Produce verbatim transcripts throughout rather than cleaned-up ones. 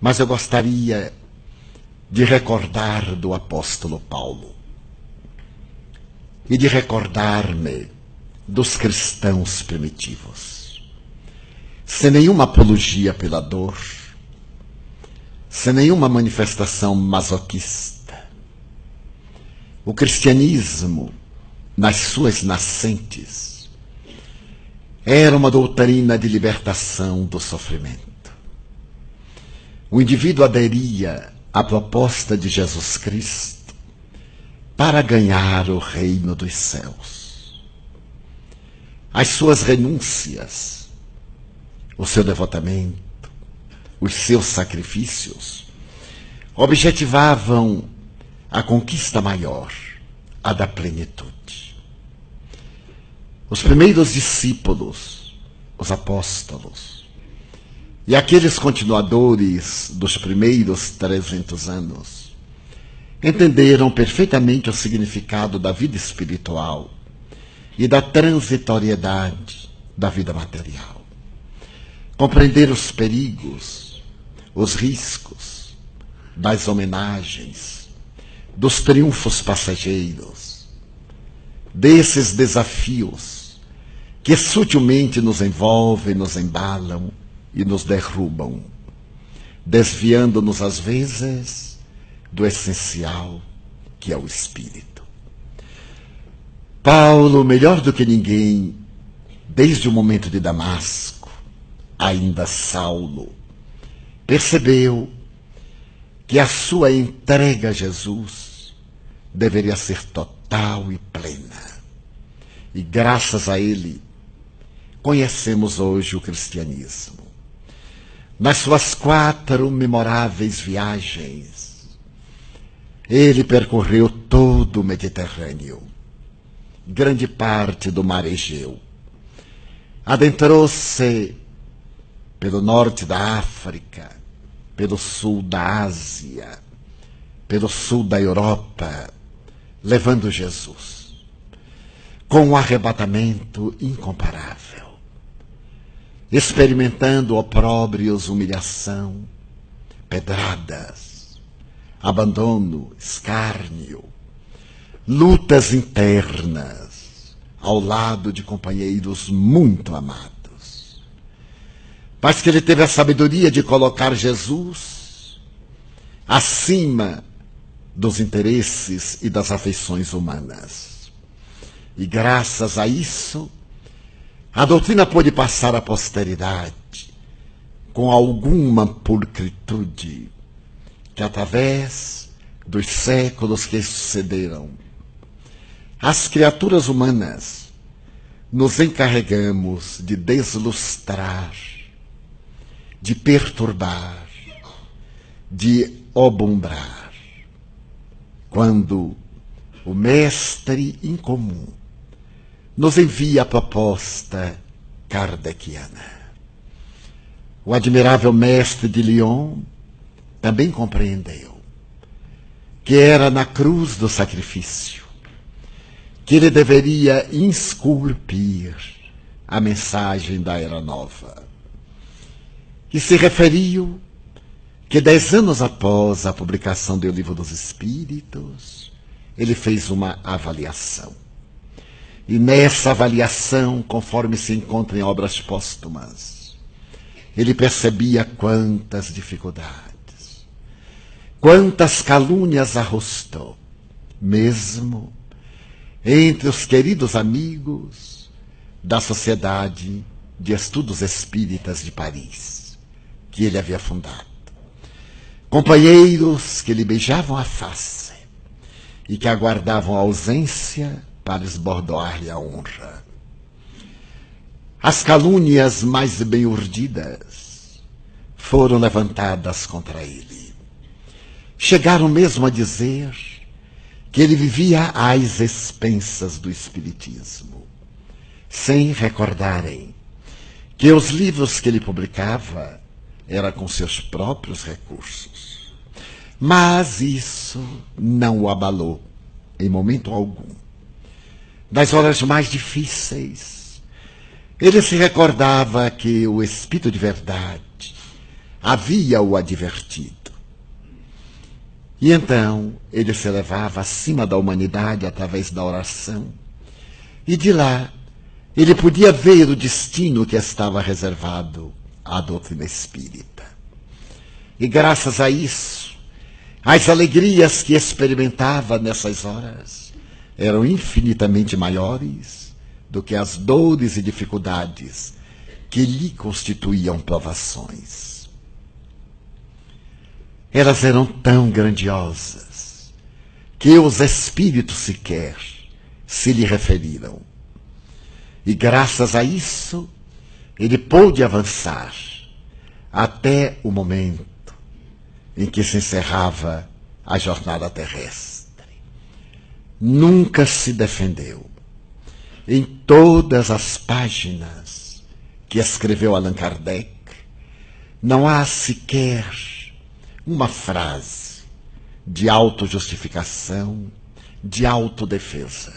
Mas eu gostaria de recordar do apóstolo Paulo e de recordar-me dos cristãos primitivos, sem nenhuma apologia pela dor, sem nenhuma manifestação masoquista. O cristianismo, nas suas nascentes, era uma doutrina de libertação do sofrimento. O indivíduo aderia à proposta de Jesus Cristo para ganhar o reino dos céus. As suas renúncias, o seu devotamento, os seus sacrifícios, objetivavam a conquista maior, a da plenitude. Os primeiros discípulos, os apóstolos, e aqueles continuadores dos primeiros trezentos anos entenderam perfeitamente o significado da vida espiritual e da transitoriedade da vida material. Compreenderam os perigos, os riscos das homenagens, dos triunfos passageiros, desses desafios que sutilmente nos envolvem, nos embalam e nos derrubam, desviando-nos às vezes do essencial que é o espírito. Paulo, melhor do que ninguém, desde o momento de Damasco, ainda Saulo, percebeu que a sua entrega a Jesus deveria ser total e plena. E graças a ele, conhecemos hoje o cristianismo. Nas suas quatro memoráveis viagens, ele percorreu todo o Mediterrâneo, grande parte do Mar Egeu. Adentrou-se pelo norte da África, pelo sul da Ásia, pelo sul da Europa, levando Jesus, com um arrebatamento incomparável, experimentando opróbrios, humilhação, pedradas, abandono, escárnio, lutas internas, ao lado de companheiros muito amados. Mas que ele teve a sabedoria de colocar Jesus acima dos interesses e das afeições humanas. E graças a isso, a doutrina pôde passar à posteridade com alguma pulcritude que, através dos séculos que sucederam, as criaturas humanas nos encarregamos de deslustrar, de perturbar, de obumbrar, quando o mestre incomum nos envia a proposta kardeciana. O admirável mestre de Lyon também compreendeu que era na cruz do sacrifício que ele deveria esculpir a mensagem da Era Nova. E se referiu que dez anos após a publicação do Livro dos Espíritos, ele fez uma avaliação. E nessa avaliação, conforme se encontra em obras póstumas, ele percebia quantas dificuldades, quantas calúnias arrostou, mesmo entre os queridos amigos da Sociedade de Estudos Espíritas de Paris, que ele havia fundado. Companheiros que lhe beijavam a face e que aguardavam a ausência para esbordoar-lhe a honra. As calúnias mais bem urdidas foram levantadas contra ele. Chegaram mesmo a dizer que ele vivia às expensas do espiritismo, sem recordarem que os livros que ele publicava eram com seus próprios recursos. Mas isso não o abalou em momento algum. Nas horas mais difíceis, ele se recordava que o Espírito de Verdade havia-o advertido. E então ele se elevava acima da humanidade através da oração, e de lá ele podia ver o destino que estava reservado à doutrina espírita. E graças a isso, as alegrias que experimentava nessas horas eram infinitamente maiores do que as dores e dificuldades que lhe constituíam provações. Elas eram tão grandiosas que os espíritos sequer se lhe referiram. E graças a isso, ele pôde avançar até o momento em que se encerrava a jornada terrestre. Nunca se defendeu. Em todas as páginas que escreveu Allan Kardec, não há sequer uma frase de autojustificação, de autodefesa.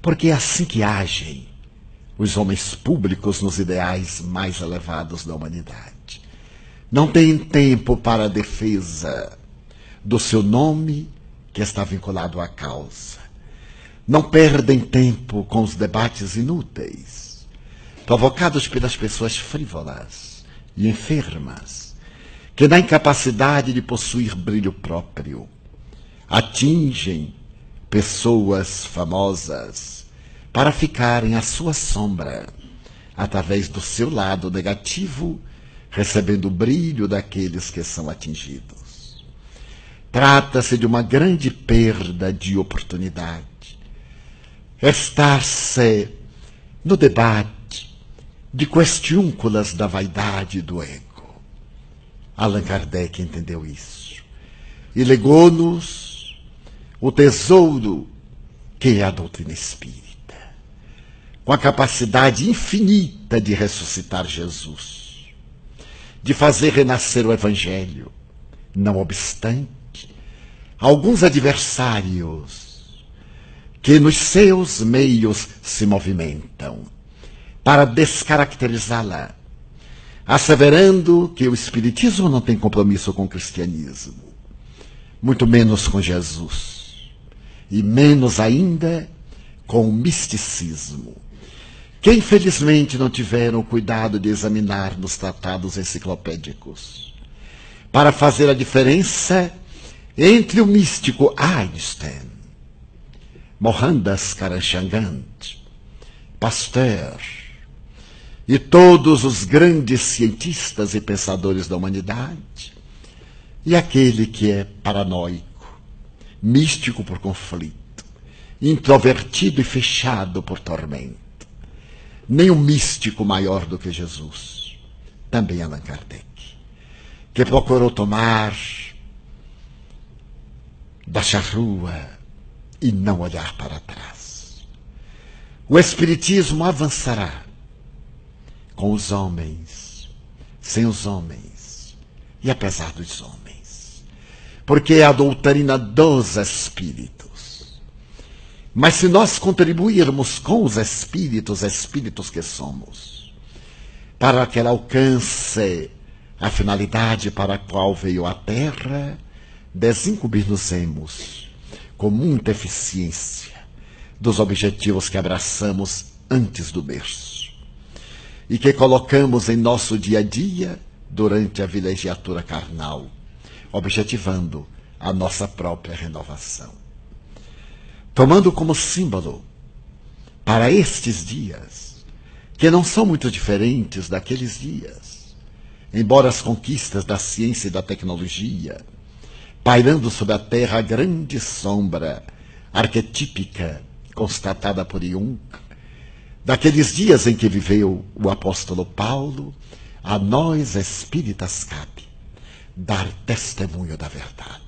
Porque é assim que agem os homens públicos nos ideais mais elevados da humanidade. Não tem tempo para a defesa do seu nome que está vinculado à causa. Não perdem tempo com os debates inúteis, provocados pelas pessoas frívolas e enfermas, que na incapacidade de possuir brilho próprio, atingem pessoas famosas para ficarem à sua sombra, através do seu lado negativo, recebendo o brilho daqueles que são atingidos. Trata-se de uma grande perda de oportunidade. Estar-se no debate de questiúnculas da vaidade e do ego. Allan Kardec entendeu isso e legou-nos o tesouro que é a doutrina espírita, com a capacidade infinita de ressuscitar Jesus, de fazer renascer o Evangelho. Não obstante, alguns adversários que nos seus meios se movimentam para descaracterizá-la, asseverando que o Espiritismo não tem compromisso com o Cristianismo, muito menos com Jesus, e menos ainda com o misticismo, que infelizmente não tiveram o cuidado de examinar nos tratados enciclopédicos, para fazer a diferença entre o místico Einstein, Mohandas Karamchand Pasteur e todos os grandes cientistas e pensadores da humanidade, e aquele que é paranoico, místico por conflito, introvertido e fechado por tormento. Nenhum místico maior do que Jesus, também Allan Kardec, que procurou tomar da charrua e não olhar para trás. O Espiritismo avançará com os homens, sem os homens e apesar dos homens, porque é a doutrina dos Espíritos. Mas se nós contribuirmos com os espíritos, espíritos que somos, para que ela alcance a finalidade para a qual veio à Terra, desincumbir-nos-emos com muita eficiência dos objetivos que abraçamos antes do berço e que colocamos em nosso dia a dia durante a vilegiatura carnal, objetivando a nossa própria renovação, tomando como símbolo para estes dias, que não são muito diferentes daqueles dias, embora as conquistas da ciência e da tecnologia, pairando sobre a Terra a grande sombra arquetípica constatada por Iunca, daqueles dias em que viveu o apóstolo Paulo, a nós espíritas cabe dar testemunho da verdade.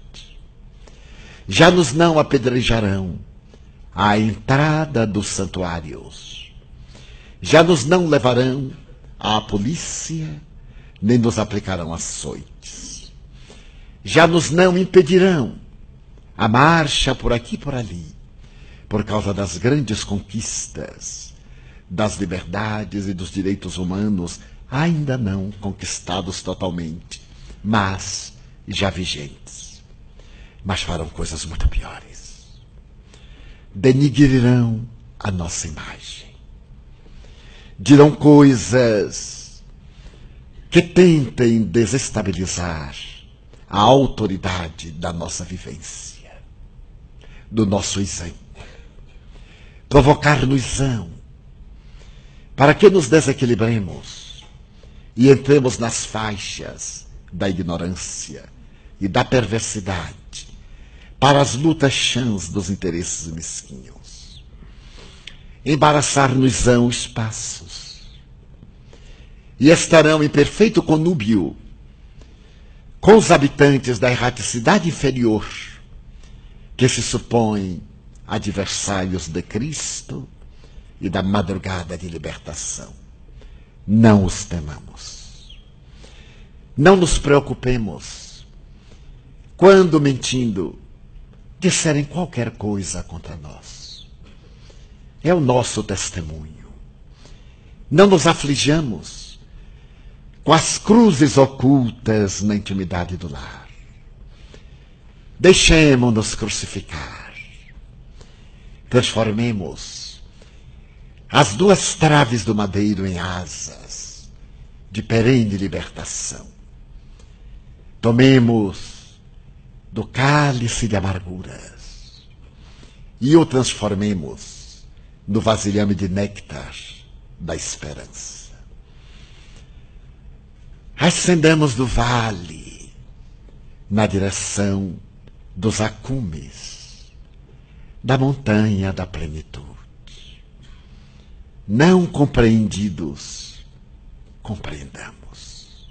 Já nos não apedrejarão à entrada dos santuários. Já nos não levarão à polícia, nem nos aplicarão açoites. Já nos não impedirão a marcha por aqui e por ali, por causa das grandes conquistas, das liberdades e dos direitos humanos ainda não conquistados totalmente, mas já vigentes. Mas farão coisas muito piores. Denigrirão a nossa imagem. Dirão coisas que tentem desestabilizar a autoridade da nossa vivência, do nosso exemplo. Provocar-nos-ão para que nos desequilibremos e entremos nas faixas da ignorância e da perversidade para as lutas chãs dos interesses mesquinhos. Embaraçar-nos-ão os passos e estarão em perfeito conúbio com os habitantes da erraticidade inferior que se supõe adversários de Cristo e da madrugada de libertação. Não os temamos. Não nos preocupemos quando, mentindo, disserem qualquer coisa contra nós. É o nosso testemunho. Não nos aflijamos com as cruzes ocultas na intimidade do lar. Deixemo-nos crucificar. Transformemos as duas traves do madeiro em asas de perene libertação. Tomemos do cálice de amarguras e o transformemos no vasilhame de néctar da esperança. Ascendamos do vale na direção dos acumes da montanha da plenitude. Não compreendidos, compreendamos.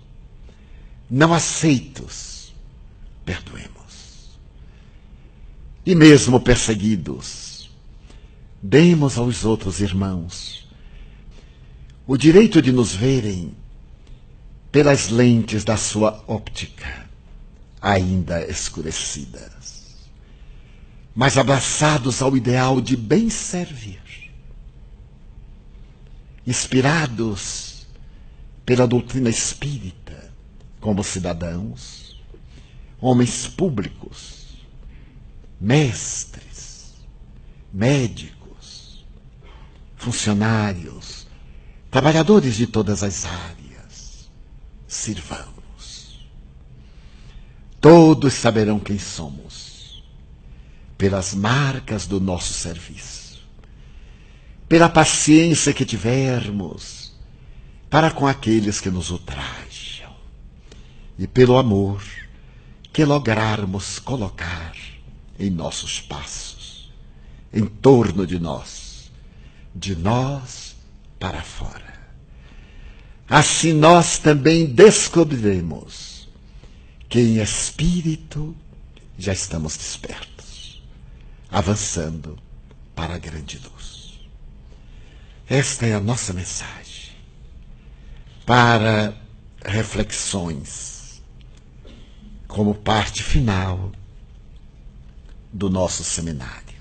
Não aceitos, perdoemos. E mesmo perseguidos, demos aos outros irmãos o direito de nos verem pelas lentes da sua óptica, ainda escurecidas, mas abraçados ao ideal de bem servir, inspirados pela doutrina espírita, como cidadãos, homens públicos, mestres, médicos, funcionários, trabalhadores de todas as áreas, sirvamos. Todos saberão quem somos, pelas marcas do nosso serviço, pela paciência que tivermos para com aqueles que nos ultrajam e pelo amor que lograrmos colocar em nossos passos, em torno de nós, de nós para fora. Assim nós também descobriremos que em espírito já estamos despertos, avançando para a grande luz. Esta é a nossa mensagem para reflexões como parte final do nosso seminário.